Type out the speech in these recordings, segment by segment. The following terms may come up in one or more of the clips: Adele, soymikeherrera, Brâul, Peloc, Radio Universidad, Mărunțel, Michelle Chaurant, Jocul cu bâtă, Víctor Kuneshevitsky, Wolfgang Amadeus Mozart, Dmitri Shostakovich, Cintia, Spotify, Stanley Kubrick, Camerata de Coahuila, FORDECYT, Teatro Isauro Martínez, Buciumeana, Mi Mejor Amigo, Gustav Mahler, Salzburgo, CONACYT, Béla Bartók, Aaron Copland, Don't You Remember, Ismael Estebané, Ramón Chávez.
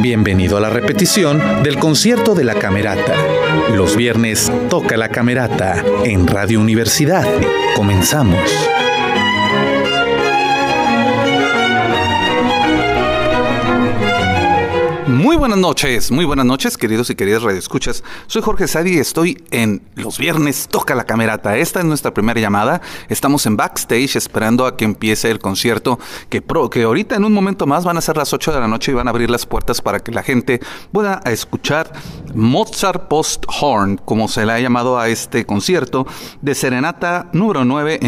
Bienvenido a la repetición del concierto de la Camerata. Los viernes toca la Camerata en Radio Universidad. Comenzamos. Muy buenas noches, queridos y queridas radioescuchas. Soy Jorge Sadi y estoy en Los Viernes Toca la Camerata. Esta es nuestra primera llamada. Estamos en backstage esperando a que empiece el concierto, que ahorita en un momento más van a ser las 8 de la noche y van a abrir las puertas para que la gente pueda escuchar Mozart Post Horn, como se le ha llamado a este concierto, de Serenata número 9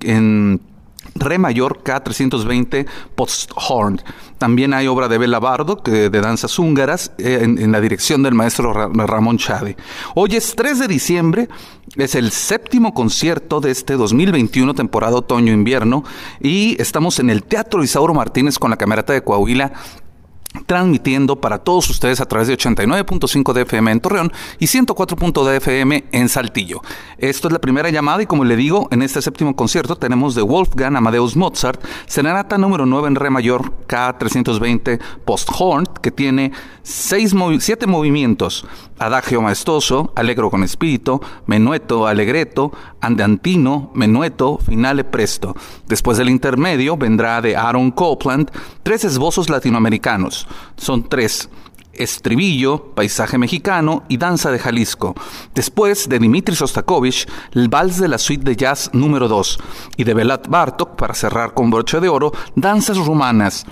en Re mayor K320 Posthorn. También hay obra de Béla Bartók, de danzas húngaras, en la dirección del maestro Ramón Chávez. Hoy es 3 de diciembre, es el séptimo concierto de este 2021, temporada otoño-invierno, y estamos en el Teatro Isauro Martínez con la Camerata de Coahuila, transmitiendo para todos ustedes a través de 89.5 de FM en Torreón y 104.2 de FM en Saltillo. Esto es la primera llamada y, como le digo, en este séptimo concierto tenemos de Wolfgang Amadeus Mozart, Serenata número 9 en Re mayor K320 Posthorn, que tiene 7 movimientos: Adagio maestoso, Allegro con espíritu, Menueto, Allegretto, Andantino, Menueto, Finale presto. Después del intermedio vendrá de Aaron Copland 3 esbozos latinoamericanos. Son 3: estribillo, paisaje mexicano y danza de Jalisco. Después de Dmitri Shostakovich, el vals de la suite de jazz número 2, y de Béla Bartók, para cerrar con broche de oro, danzas rumanas.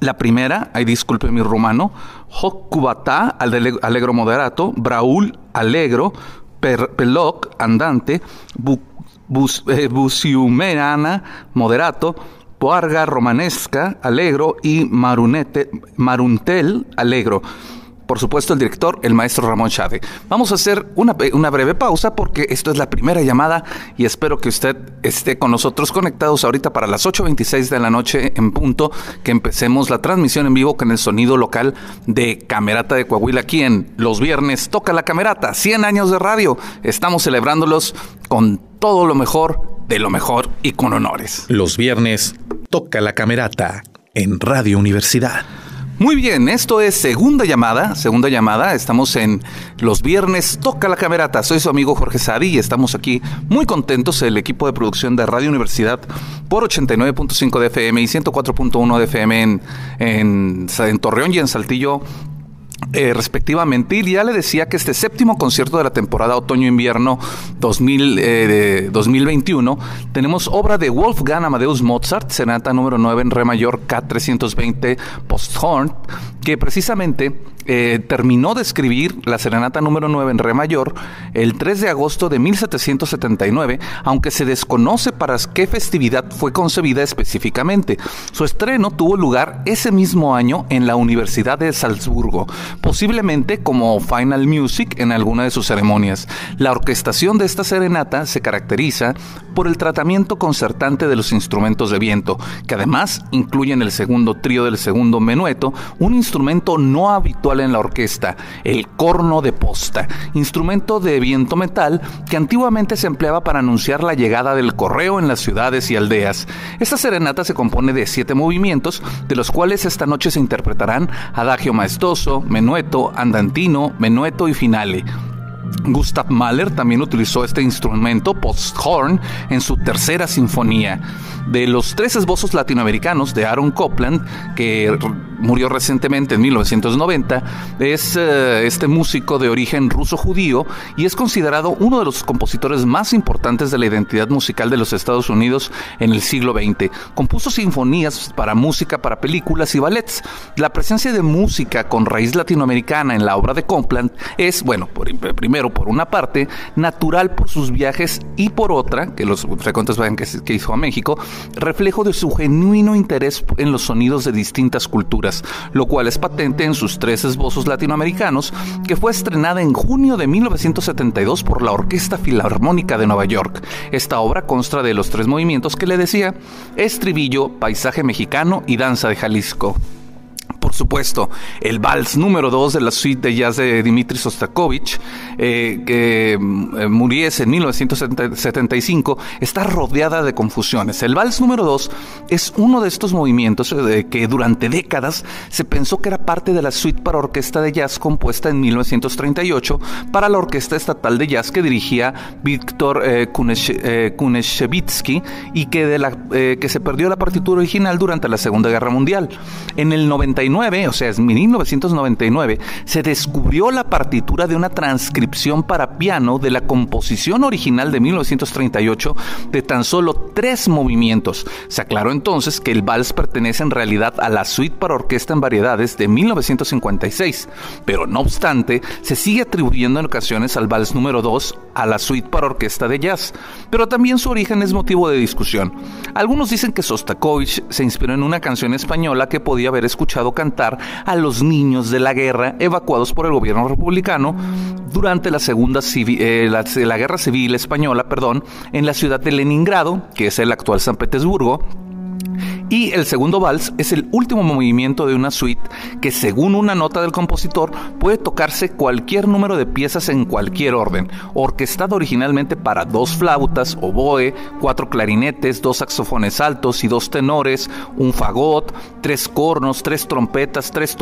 La primera, disculpe mi rumano, Jocul cu bâtă, allegro moderato, Brâul, allegro, Peloc, andante, Buciumeana, moderato, Poarga Românească, allegro, y Mărunțel, allegro. Por supuesto, el director, el maestro Ramón Chávez. Vamos a hacer una breve pausa porque esto es la primera llamada y espero que usted esté con nosotros conectados ahorita para las 8:26 de la noche en punto, que empecemos la transmisión en vivo con el sonido local de Camerata de Coahuila, aquí en Los Viernes Toca la Camerata. 100 años de radio. Estamos celebrándolos con todo lo mejor de lo mejor y con honores. Los viernes toca la Camerata en Radio Universidad. Muy bien, esto es segunda llamada, estamos en Los Viernes Toca la Camerata. Soy su amigo Jorge Sadi y estamos aquí muy contentos, el equipo de producción de Radio Universidad, por 89.5 de FM y 104.1 de FM en Torreón y en Saltillo, respectivamente. Y ya le decía que este séptimo concierto de la temporada otoño-invierno 2021 tenemos obra de Wolfgang Amadeus Mozart, Serenata número 9 en Re mayor K320 Posthorn, que precisamente terminó de escribir la Serenata número 9 en Re mayor el 3 de agosto de 1779, aunque se desconoce para qué festividad fue concebida específicamente. Su estreno tuvo lugar ese mismo año en la Universidad de Salzburgo, posiblemente como Final Music en alguna de sus ceremonias. La orquestación de esta serenata se caracteriza por el tratamiento concertante de los instrumentos de viento, que además incluyen el segundo trío del segundo menueto, un instrumento no habitual en la orquesta, el corno de posta, instrumento de viento metal que antiguamente se empleaba para anunciar la llegada del correo en las ciudades y aldeas. Esta serenata se compone de 7 movimientos, de los cuales esta noche se interpretarán Adagio maestoso, Menueto, Andantino, Menueto y Finale. Gustav Mahler también utilizó este instrumento, Posthorn, en su tercera sinfonía. De los 3 esbozos latinoamericanos de Aaron Copland, que murió recientemente en 1990, es este músico de origen ruso-judío y es considerado uno de los compositores más importantes de la identidad musical de los Estados Unidos en el siglo XX. Compuso sinfonías para música, para películas y ballets. La presencia de música con raíz latinoamericana en la obra de Copland es, bueno, por una parte, natural por sus viajes y por otra, que los frecuentes vayan que hizo a México, reflejo de su genuino interés en los sonidos de distintas culturas, lo cual es patente en sus 3 esbozos latinoamericanos, que fue estrenada en junio de 1972 por la Orquesta Filarmónica de Nueva York. Esta obra consta de los 3 movimientos que le decía: estribillo, paisaje mexicano y danza de Jalisco. por supuesto, el vals número 2 de la suite de jazz de Dmitri Shostakovich, que muriese en 1975, está rodeada de confusiones. El vals número 2 es uno de estos movimientos que durante décadas se pensó que era parte de la suite para orquesta de jazz compuesta en 1938 para la Orquesta Estatal de Jazz que dirigía Víctor Kuneshevitsky, y que se perdió la partitura original durante la Segunda Guerra Mundial. En el 99, o sea, en 1999, se descubrió la partitura de una transcripción para piano de la composición original de 1938 de tan solo 3 movimientos. Se aclaró entonces que el vals pertenece en realidad a la suite para orquesta en variedades de 1956, pero no obstante, se sigue atribuyendo en ocasiones al vals número 2 a la suite para orquesta de jazz, pero también su origen es motivo de discusión. Algunos dicen que Shostakovich se inspiró en una canción española que podía haber escuchado cantar a los niños de la guerra evacuados por el gobierno republicano durante la Guerra Civil Española, en la ciudad de Leningrado, que es el actual San Petersburgo. Y el segundo vals es el último movimiento de una suite que, según una nota del compositor, puede tocarse cualquier número de piezas en cualquier orden, orquestado originalmente para 2 flautas, oboe, 4 clarinetes, 2 saxofones altos y 2 tenores, un fagot, 3 cornos, 3 trompetas, 3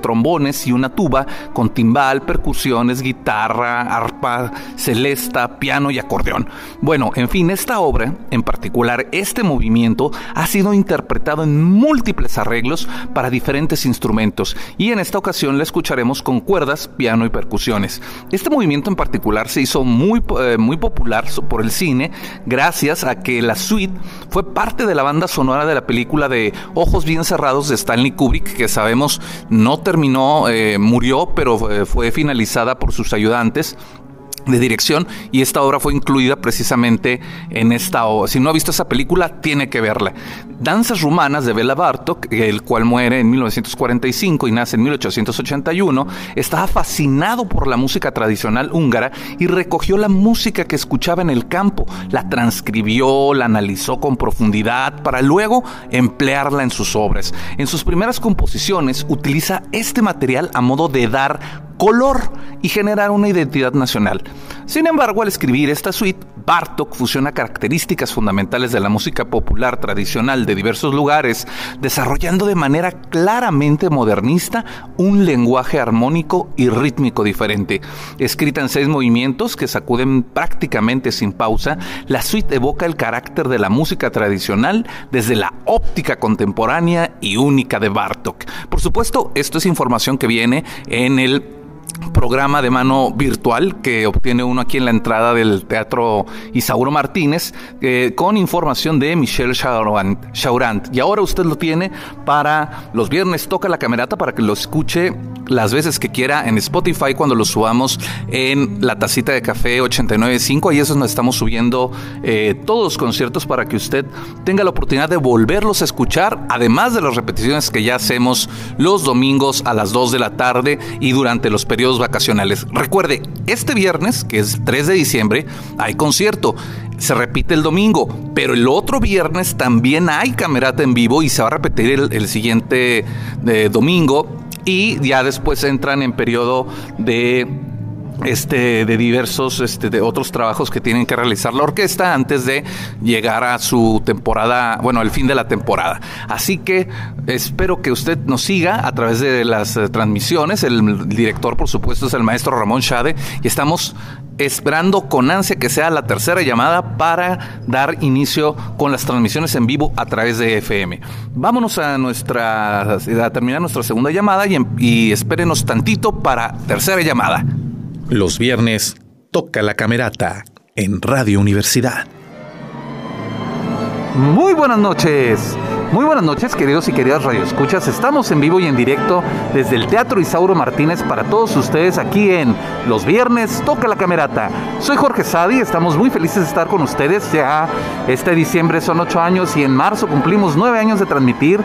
trombones y una tuba, con timbal, percusiones, guitarra, arpa, celesta, piano y acordeón. Bueno, en fin, esta obra, en particular este movimiento, ha sido interpretado en múltiples arreglos para diferentes instrumentos, y en esta ocasión la escucharemos con cuerdas, piano y percusiones. Este movimiento en particular se hizo muy popular por el cine gracias a que la suite fue parte de la banda sonora de la película de Ojos bien cerrados de Stanley Kubrick, que sabemos no terminó, murió, pero fue finalizada por sus ayudantes de dirección, y esta obra fue incluida precisamente en esta obra. Si no ha visto esa película, tiene que verla. Danzas rumanas de Béla Bartók, el cual muere en 1945 y nace en 1881, estaba fascinado por la música tradicional húngara y recogió la música que escuchaba en el campo, la transcribió, la analizó con profundidad para luego emplearla en sus obras. En sus primeras composiciones utiliza este material a modo de dar color y generar una identidad nacional. Sin embargo, al escribir esta suite, Bartók fusiona características fundamentales de la música popular tradicional de diversos lugares, desarrollando de manera claramente modernista un lenguaje armónico y rítmico diferente. Escrita en 6 movimientos que sacuden prácticamente sin pausa, la suite evoca el carácter de la música tradicional desde la óptica contemporánea y única de Bartók. Por supuesto, esto es información que viene en el programa de mano virtual que obtiene uno aquí en la entrada del Teatro Isauro Martínez, con información de Michelle Chaurant. Y ahora usted lo tiene para los viernes Toca la Camerata, para que lo escuche las veces que quiera en Spotify cuando lo subamos en la Tacita de Café 89.5. Ahí es donde estamos subiendo todos los conciertos para que usted tenga la oportunidad de volverlos a escuchar, además de las repeticiones que ya hacemos los domingos a las 2 de la tarde y durante los periodos vacacionales. Recuerde, este viernes, que es 3 de diciembre, hay concierto. Se repite el domingo, pero el otro viernes también hay Camerata en vivo y se va a repetir el siguiente domingo, y ya después entran en periodo de diversos de otros trabajos que tienen que realizar la orquesta antes de llegar a su temporada, el fin de la temporada. Así que espero que usted nos siga a través de las transmisiones. El director, por supuesto, es el maestro Ramón Chávez, y estamos esperando con ansia que sea la tercera llamada para dar inicio con las transmisiones en vivo a través de FM. Vámonos a terminar nuestra segunda llamada y espérenos tantito para tercera llamada. Los viernes Toca la Camerata en Radio Universidad. Muy buenas noches, queridos y queridas radioescuchas. Estamos en vivo y en directo desde el Teatro Isauro Martínez para todos ustedes aquí en Los viernes Toca la Camerata. Soy Jorge Sadi, estamos muy felices de estar con ustedes. Ya este diciembre son 8 años y en marzo cumplimos 9 años de transmitir.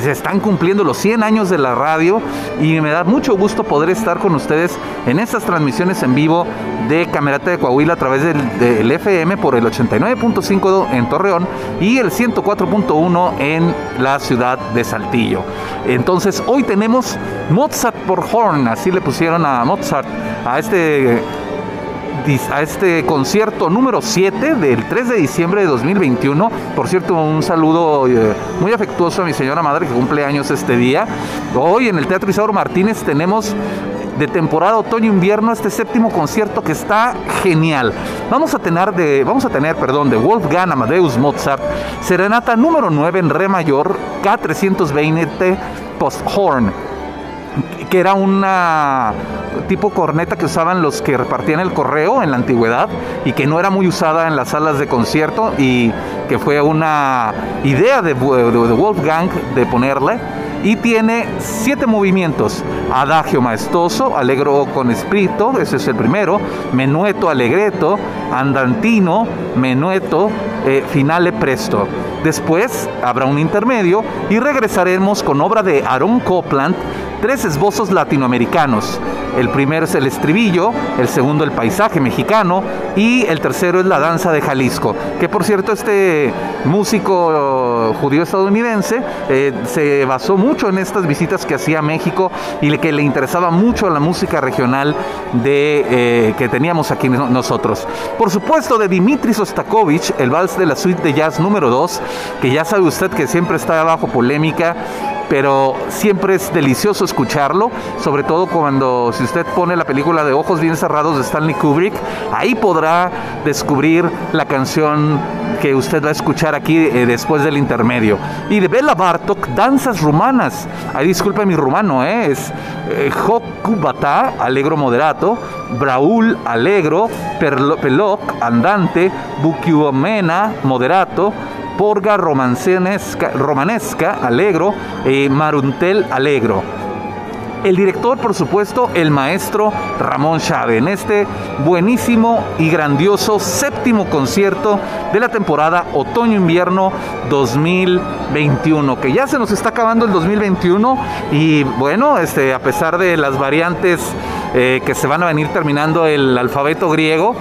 Se están cumpliendo los 100 años de la radio y me da mucho gusto poder estar con ustedes en estas transmisiones en vivo de Camerata de Coahuila a través del FM por el 89.5 en Torreón y el 104.1 en en la ciudad de Saltillo. Entonces hoy tenemos Mozart por Horn, así le pusieron a Mozart, a este concierto número 7 del 3 de diciembre de 2021. Por cierto, un saludo muy afectuoso a mi señora madre que cumple años este día. Hoy en el Teatro Isauro Martínez tenemos de temporada otoño-invierno este séptimo concierto que está genial. Vamos a tener de Wolfgang Amadeus Mozart, serenata número 9 en re mayor, K320 Posthorn, que era una tipo corneta que usaban los que repartían el correo en la antigüedad y que no era muy usada en las salas de concierto, y que fue una idea de Wolfgang de ponerle. Y tiene 7 movimientos: adagio maestoso, allegro con spirito, ese es el primero, menueto allegretto, andantino, menueto, finale presto. Después habrá un intermedio y regresaremos con obra de Aaron Copland, 3 esbozos latinoamericanos. El primero es el estribillo, el segundo el paisaje mexicano y el tercero es la danza de Jalisco, que por cierto este músico judío estadounidense se basó mucho en estas visitas que hacía a México y que le interesaba mucho la música regional que teníamos aquí nosotros. Por supuesto, de Dmitri Shostakovich, el vals de la suite de jazz número 2, que ya sabe usted que siempre está bajo polémica, pero siempre es delicioso escucharlo, sobre todo cuando, si usted pone la película de Ojos bien cerrados de Stanley Kubrick, ahí podrá descubrir la canción que usted va a escuchar aquí después del intermedio. Y de Béla Bartók, danzas rumanas, ahí disculpe mi rumano, es Jocul cu bâtă, allegro moderato, Brâul, allegro, Peloc, andante, Buciumeana, moderato, Poarga Românească, allegro, Mărunțel, allegro. El director, por supuesto, el maestro Ramón Chávez, en este buenísimo y grandioso séptimo concierto de la temporada otoño-invierno 2021, que ya se nos está acabando el 2021 y bueno, a pesar de las variantes que se van a venir terminando el alfabeto griego,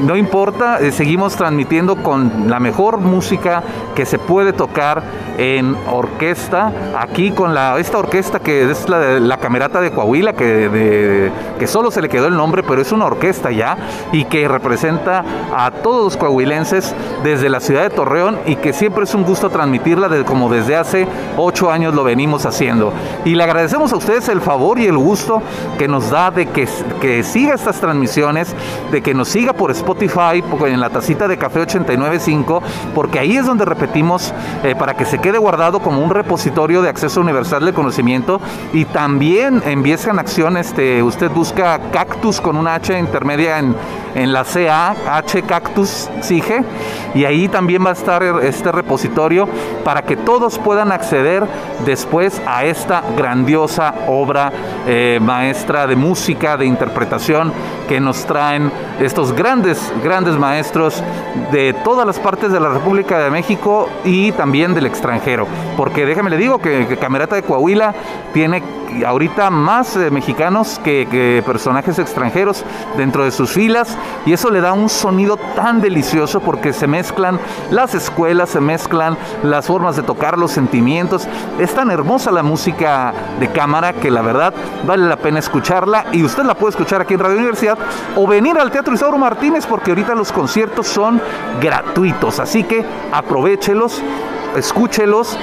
no importa, seguimos transmitiendo con la mejor música que se puede tocar en orquesta, aquí con esta orquesta que es la Camerata de Coahuila, que solo se le quedó el nombre, pero es una orquesta ya, y que representa a todos los coahuilenses desde la ciudad de Torreón, y que siempre es un gusto transmitirla como desde hace 8 años lo venimos haciendo. Y le agradecemos a ustedes el favor y el gusto que nos da de que siga estas transmisiones, de que nos siga por Spotify, en la tacita de café 89.5, porque ahí es donde repetimos para que se quede guardado como un repositorio de acceso universal del conocimiento. Y también empieza en acción, usted busca Cactus con una H intermedia en la CA, H Cactus SIGE, y ahí también va a estar este repositorio para que todos puedan acceder después a esta grandiosa obra maestra de música, de interpretación que nos traen estos grandes maestros de todas las partes de la República de México y también del extranjero, porque déjame le digo que Camerata de Coahuila tiene ahorita más mexicanos que personajes extranjeros dentro de sus filas, y eso le da un sonido tan delicioso porque se mezclan las escuelas, se mezclan las formas de tocar, los sentimientos. Es tan hermosa la música de cámara que la verdad vale la pena escucharla, y usted la puede escuchar aquí en Radio Universidad o venir al Teatro Isauro Martínez, porque ahorita los conciertos son gratuitos, así que aprovéchelos, escúchelos.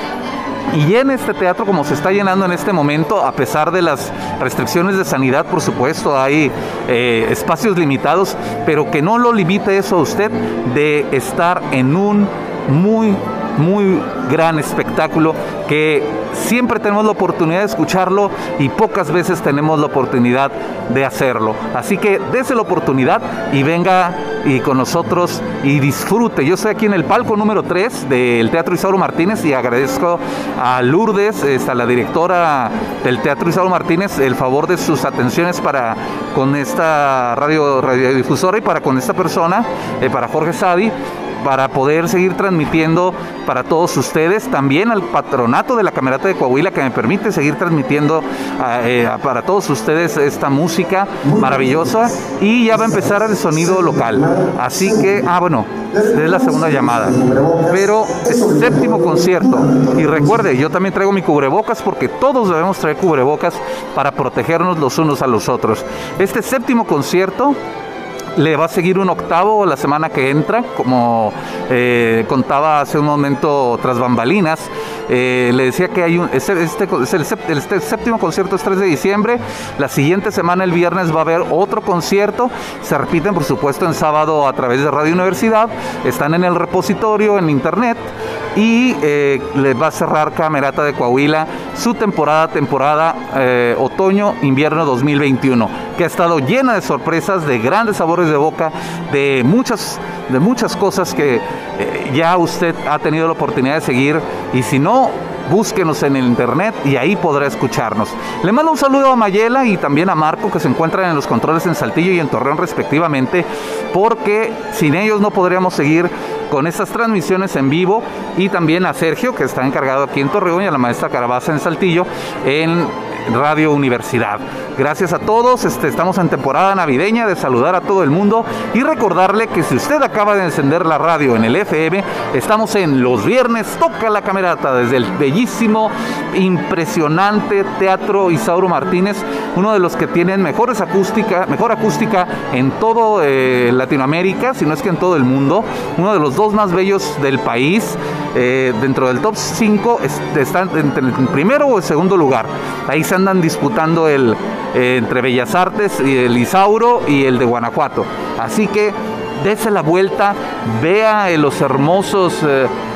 Y llene este teatro como se está llenando en este momento, a pesar de las restricciones de sanidad, por supuesto, hay espacios limitados, pero que no lo limite eso a usted de estar en un muy, muy gran espectáculo que siempre tenemos la oportunidad de escucharlo y pocas veces tenemos la oportunidad de hacerlo. Así que dése la oportunidad y venga y con nosotros y disfrute. Yo estoy aquí en el palco número 3 del Teatro Isauro Martínez y agradezco a Lourdes, a la directora del Teatro Isauro Martínez, el favor de sus atenciones para con esta radiodifusora y para con esta persona, para Jorge Sadi. para poder seguir transmitiendo para todos ustedes, también al patronato de la Camerata de Coahuila, que me permite seguir transmitiendo para todos ustedes esta música maravillosa. Y ya va a empezar el sonido local, así que, bueno, es la segunda llamada, pero es el séptimo concierto. Y recuerde, yo también traigo mi cubrebocas, porque todos debemos traer cubrebocas para protegernos los unos a los otros. Este séptimo concierto le va a seguir un octavo la semana que entra, como contaba hace un momento tras bambalinas. Le decía que hay este séptimo concierto es 3 de diciembre. La siguiente semana, el viernes, va a haber otro concierto. Se repiten, por supuesto, en sábado a través de Radio Universidad. Están en el repositorio, en internet. Y les va a cerrar Camerata de Coahuila su temporada otoño-invierno 2021, que ha estado llena de sorpresas, de grandes sabores de boca, de muchas cosas que ya usted ha tenido la oportunidad de seguir, y si no, búsquenos en el internet y ahí podrá escucharnos. Le mando un saludo a Mayela y también a Marco, que se encuentran en los controles en Saltillo y en Torreón respectivamente, porque sin ellos no podríamos seguir con estas transmisiones en vivo, y también a Sergio, que está encargado aquí en Torreón, y a la maestra Carabaza en Saltillo, en Radio Universidad. Gracias a todos. Estamos en temporada navideña, de saludar a todo el mundo y recordarle que si usted acaba de encender la radio en el FM, estamos en Los Viernes Toca la Camerata, desde el bellísimo, impresionante Teatro Isauro Martínez, uno de los que tienen mejor acústica en todo Latinoamérica, si no es que en todo el mundo, uno de los dos más bellos del país. Dentro del top 5 están entre el primero o el segundo lugar. Ahí se andan disputando el entre Bellas Artes y el Isauro y el de Guanajuato. Así que dése la vuelta, vea los hermosos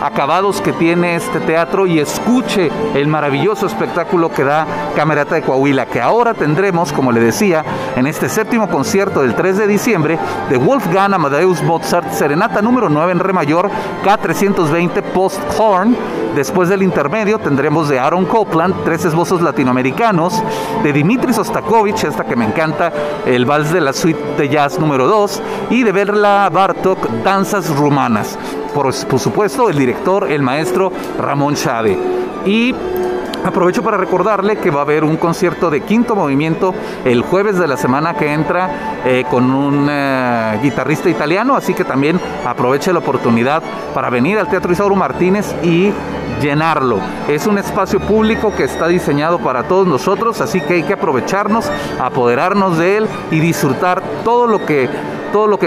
acabados que tiene este teatro y escuche el maravilloso espectáculo que da Camerata de Coahuila, que ahora tendremos, como le decía, en este séptimo concierto del 3 de diciembre, de Wolfgang Amadeus Mozart, Serenata número 9 en re mayor, K320 Post-Horn. Después del intermedio tendremos de Aaron Copland, 3 esbozos latinoamericanos, de Dmitri Shostakovich, esta que me encanta, el vals de la suite de jazz número 2, y de Béla Bartók, danzas rumanas. Por supuesto, el director, el maestro Ramón Chávez. Y aprovecho para recordarle que va a haber un concierto de quinto movimiento el jueves de la semana que entra con un guitarrista italiano, así que también aproveche la oportunidad para venir al Teatro Isauro Martínez y llenarlo. Es un espacio público que está diseñado para todos nosotros, así que hay que aprovecharnos, apoderarnos de él y disfrutar todo lo que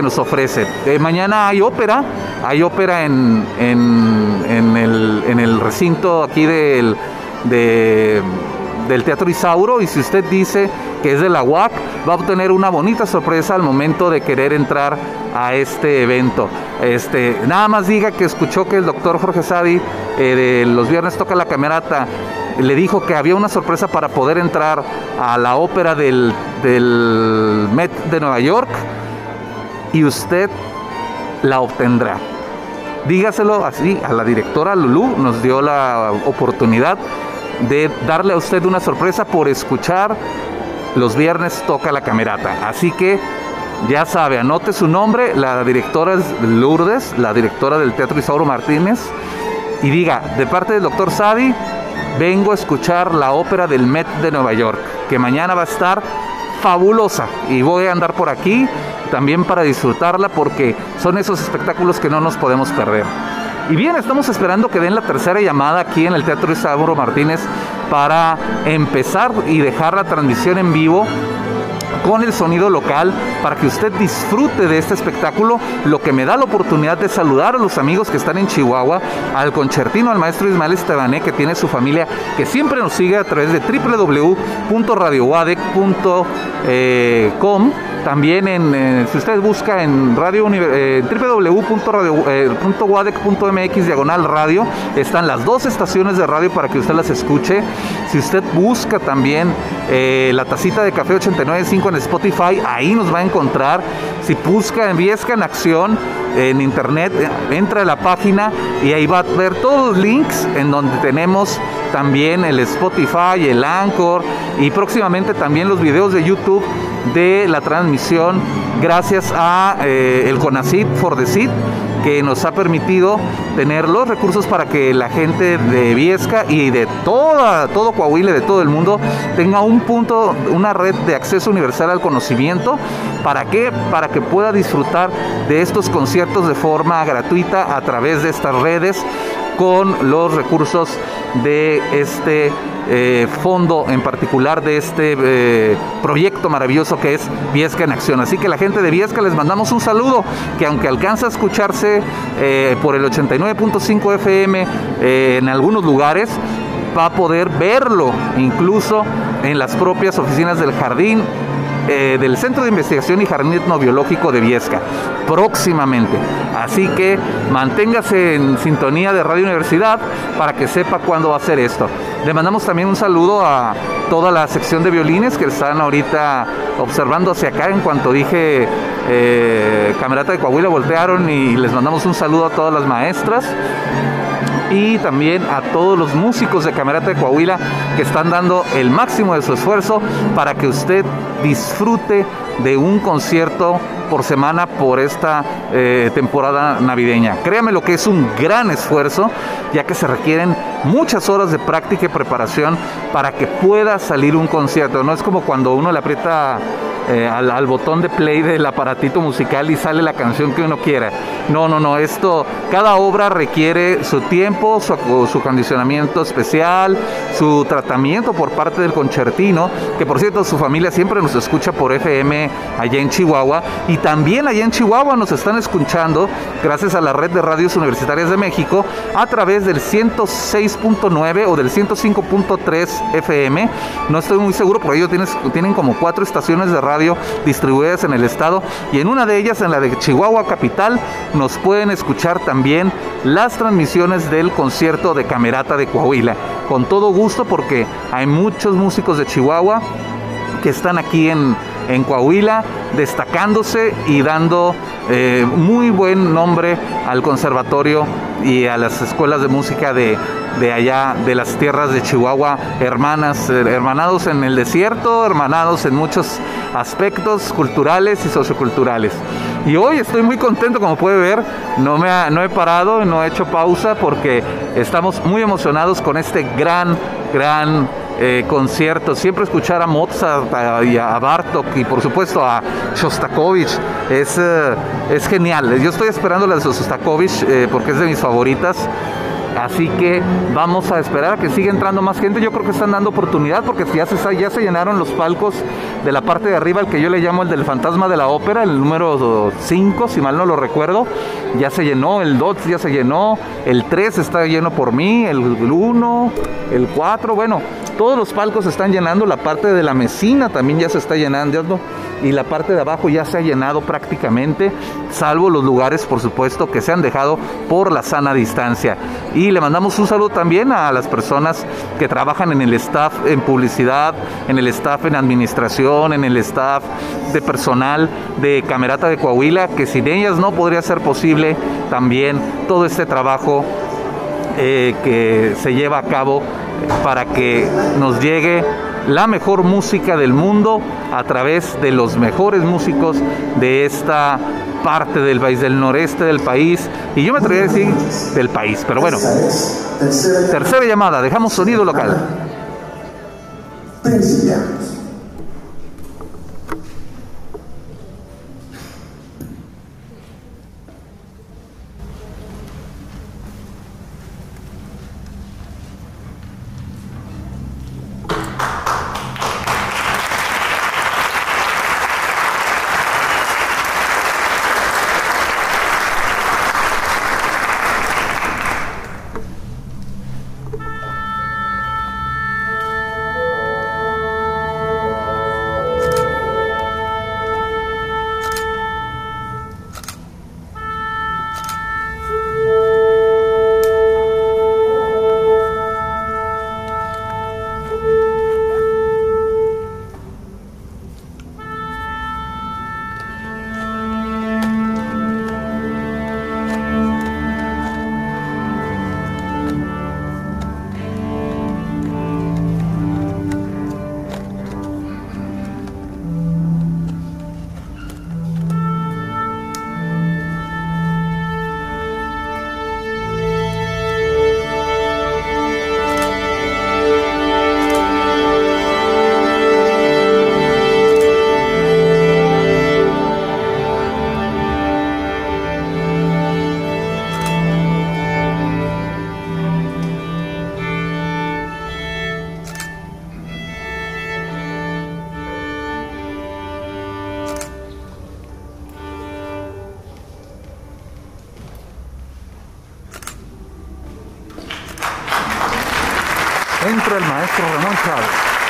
nos ofrece. Mañana hay ópera en el recinto aquí del Teatro Isauro, y si usted dice que es de la UAC, va a obtener una bonita sorpresa al momento de querer entrar a este evento. Nada más diga que escuchó que el doctor Jorge Sadi de Los Viernes Toca la Camerata le dijo que había una sorpresa para poder entrar a la ópera del Met de Nueva York, y usted la obtendrá. Dígaselo así a la directora Lulú, nos dio la oportunidad de darle a usted una sorpresa por escuchar Los Viernes Toca la Camerata. Así que ya sabe, anote su nombre, la directora es Lourdes, la directora del Teatro Isauro Martínez, y diga, de parte del doctor Sadi, vengo a escuchar la ópera del Met de Nueva York, que mañana va a estar fabulosa, y voy a andar por aquí también para disfrutarla, porque son esos espectáculos que no nos podemos perder. Y bien, estamos esperando que den la tercera llamada aquí en el Teatro Isauro Martínez para empezar y dejar la transmisión en vivo con el sonido local, para que usted disfrute de este espectáculo, lo que me da la oportunidad de saludar a los amigos que están en Chihuahua, al concertino, al maestro Ismael Estebané, que tiene su familia, que siempre nos sigue a través de www.radiowadec.com. También si usted busca en www.radiowadec.mx/radio, están las dos estaciones de radio para que usted las escuche. Si usted busca también La Tacita de Café 89.5 en Spotify, ahí nos va a encontrar. Si busca en Viesca en Acción en internet, entra a la página y ahí va a ver todos los links, en donde tenemos también el Spotify, el Anchor, y próximamente también los videos de YouTube de la transmisión, gracias a el CONACYT, FORDECYT, que nos ha permitido tener los recursos para que la gente de Viesca y de todo Coahuila, de todo el mundo, tenga un punto, una red de acceso universal al conocimiento. ¿Para qué? Para que pueda disfrutar de estos conciertos de forma gratuita a través de estas redes con los recursos de este fondo, en particular de este proyecto maravilloso que es Viesca en Acción. Así que la gente de Viesca les mandamos un saludo, que aunque alcanza a escucharse por el 89.5 FM en algunos lugares, va a poder verlo incluso en las propias oficinas del jardín, del Centro de Investigación y Jardín Etnobiológico de Viesca, próximamente. Así que manténgase en sintonía de Radio Universidad para que sepa cuándo va a ser esto. Le mandamos también un saludo a toda la sección de violines que están ahorita observando hacia acá. En cuanto dije Camerata de Coahuila, voltearon y les mandamos un saludo a todas las maestras. Y también a todos los músicos de Camerata de Coahuila que están dando el máximo de su esfuerzo para que usted disfrute de un concierto por semana por esta temporada navideña. Créame lo que es un gran esfuerzo, ya que se requieren muchas horas de práctica y preparación para que pueda salir un concierto. No es como cuando uno le aprieta al botón de play del aparatito musical y sale la canción que uno quiera. No, esto, cada obra requiere su tiempo, su condicionamiento especial, su tratamiento por parte del concertino, que por cierto su familia siempre nos escucha por FM allá en Chihuahua, y también allá en Chihuahua nos están escuchando gracias a la red de radios universitarias de México a través del 106.9 o del 105.3 FM, no estoy muy seguro, porque ellos tienen como 4 estaciones de radio distribuidas en el estado, y en una de ellas, en la de Chihuahua capital, nos pueden escuchar también las transmisiones del concierto de Camerata de Coahuila, con todo gusto, porque hay muchos músicos de Chihuahua que están aquí en Coahuila destacándose y dando muy buen nombre al conservatorio y a las escuelas de música de allá, de las tierras de Chihuahua, hermanados en el desierto, hermanados en muchos aspectos culturales y socioculturales. Y hoy estoy muy contento, como puede ver, no he parado, no he hecho pausa, porque estamos muy emocionados con este gran concierto. Siempre escuchar a Mozart y a Bartók y por supuesto a Shostakovich es genial. Yo estoy esperando la de Shostakovich porque es de mis favoritas. Así que vamos a esperar a que siga entrando más gente. Yo creo que están dando oportunidad, porque ya se llenaron los palcos de la parte de arriba, el que yo le llamo el del fantasma de la ópera, el número 5, si mal no lo recuerdo. Ya se llenó, el 2 ya se llenó, el 3 está lleno por mí, el 1, el 4, bueno, todos los palcos se están llenando, la parte de la mesina también ya se está llenando, y la parte de abajo ya se ha llenado prácticamente, salvo los lugares, por supuesto, que se han dejado por la sana distancia. Y le mandamos un saludo también a las personas que trabajan en el staff en publicidad, en el staff en administración, en el staff de personal de Camerata de Coahuila, que sin ellas no podría ser posible también todo este trabajo que se lleva a cabo para que nos llegue la mejor música del mundo a través de los mejores músicos de esta parte del país, del noreste del país, y yo me atrevería a decir del país, pero bueno. Tercera llamada, dejamos sonido local. Principiamos. maestro Ramón Chávez.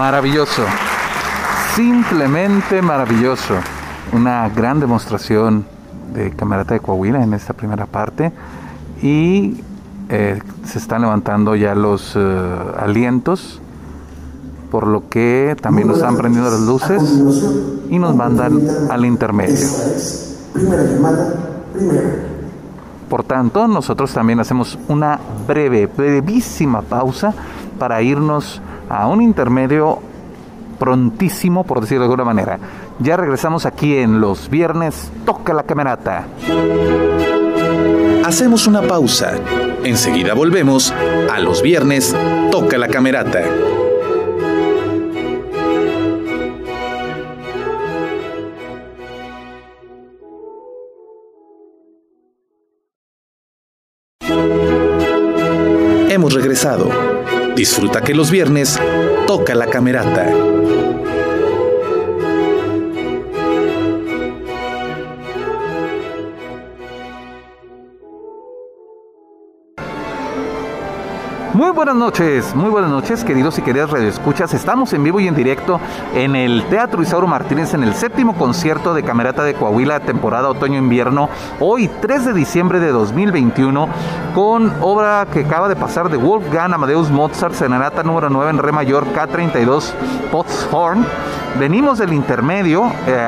maravilloso, simplemente maravilloso. Una gran demostración de Camerata de Coahuila en esta primera parte, y se están levantando ya los alientos, por lo que también nos están prendiendo las luces y nos mandan al intermedio. Primera llamada, primero. Por tanto, nosotros también hacemos una brevísima pausa para irnos a un intermedio prontísimo, por decirlo de alguna manera. Ya regresamos aquí en Los Viernes Toca la Camerata. Hacemos una pausa. Enseguida volvemos a Los Viernes Toca la Camerata. Hemos regresado. Disfruta que los viernes toca la camerata. Muy buenas noches, queridos y queridas radioescuchas. Estamos en vivo y en directo en el Teatro Isauro Martínez en el 7º concierto de Camerata de Coahuila, temporada otoño-invierno, hoy 3 de diciembre de 2021, con obra que acaba de pasar de Wolfgang Amadeus Mozart, Serenata número 9 en re mayor, K32, Potsdam. Venimos del intermedio,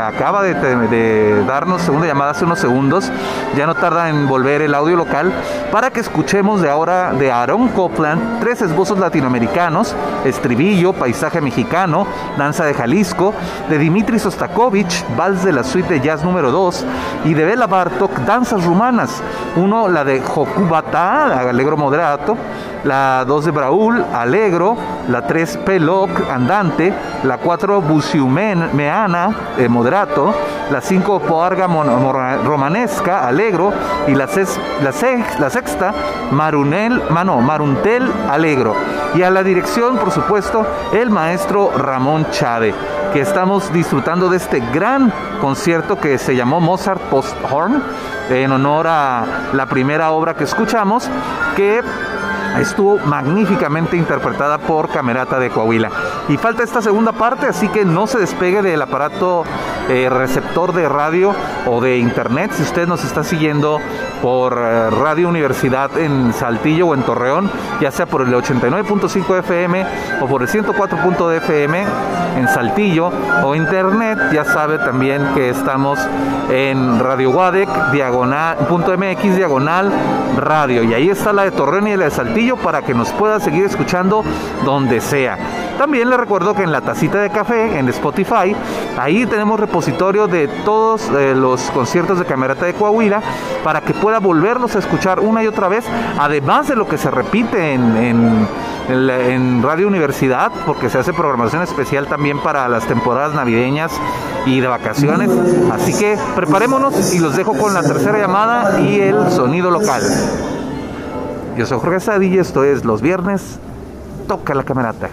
acaba de darnos segunda llamada hace unos segundos, ya no tarda en volver el audio local, para que escuchemos de ahora de Aaron Copland 3 esbozos latinoamericanos: estribillo, paisaje mexicano, danza de Jalisco, de Dmitri Shostakovich, vals de la suite de jazz número 2, y de Béla Bartók, danzas rumanas, uno la de Jocul cu bâtă, alegro moderato, la 2 de Brâul, alegro, la 3 Peloc, andante, la 4 Buciumeana, moderato, la 5 Poarga Românească, alegro, y la sexta Mărunțel, alegro. Y a la dirección, por supuesto, el maestro Ramón Chávez, que estamos disfrutando de este gran concierto que se llamó Mozart Posthorn, en honor a la primera obra que escuchamos, que estuvo magníficamente interpretada por Camerata de Coahuila. Y falta esta segunda parte, así que no se despegue del aparato receptor de radio o de internet. Si usted nos está siguiendo por Radio Universidad en Saltillo o en Torreón, ya sea por el 89.5 FM o por el 104.2 FM en Saltillo, o internet, ya sabe también que estamos en Radio Guadec, /mx/radio, y ahí está la de Torreón y la de Saltillo, para que nos pueda seguir escuchando donde sea. También les recuerdo que en la tacita de café, en Spotify, ahí tenemos repositorio de todos los conciertos de Camerata de Coahuila, para que pueda volverlos a escuchar una y otra vez, además de lo que se repite en Radio Universidad, porque se hace programación especial también para las temporadas navideñas y de vacaciones. Así que preparémonos y los dejo con la tercera llamada y el sonido local. Yo soy Jorge Sadi y esto es Los Viernes Toca la Camerata.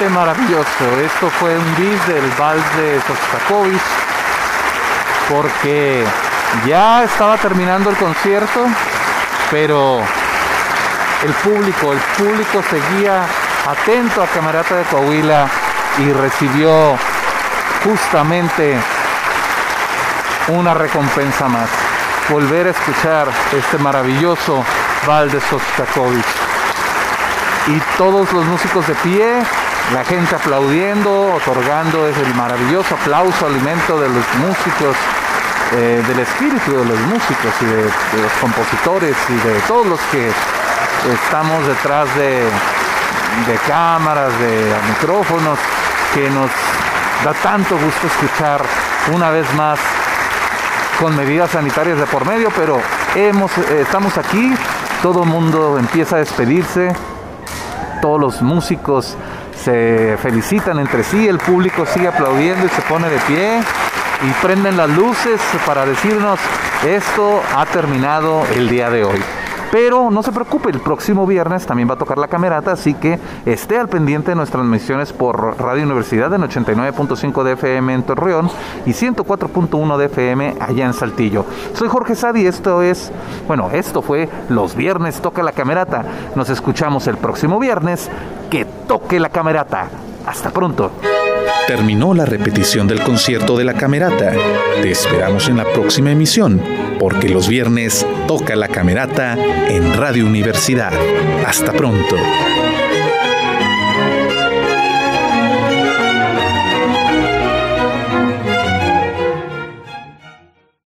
realmente maravilloso. Esto fue un bis del vals de Shostakovich, porque ya estaba terminando el concierto, pero el público seguía atento a Camerata de Coahuila y recibió justamente una recompensa más: volver a escuchar este maravilloso vals de Shostakovich. Y todos los músicos de pie, la gente aplaudiendo, otorgando el maravilloso aplauso, alimento de los músicos, del espíritu de los músicos y de los compositores y de todos los que estamos detrás de cámaras, de micrófonos, que nos da tanto gusto escuchar una vez más con medidas sanitarias de por medio, pero estamos aquí, todo el mundo empieza a despedirse, todos los músicos se felicitan entre sí, el público sigue aplaudiendo y se pone de pie y prenden las luces para decirnos: esto ha terminado el día de hoy. Pero no se preocupe, el próximo viernes también va a tocar la camerata, así que esté al pendiente de nuestras transmisiones por Radio Universidad en 89.5 de FM en Torreón y 104.1 de FM allá en Saltillo. Soy Jorge Sadi, esto fue Los Viernes Toca la Camerata. Nos escuchamos el próximo viernes. ¡Que toque la camerata! ¡Hasta pronto! Terminó la repetición del concierto de la Camerata. Te esperamos en la próxima emisión, porque los viernes toca la Camerata en Radio Universidad. Hasta pronto.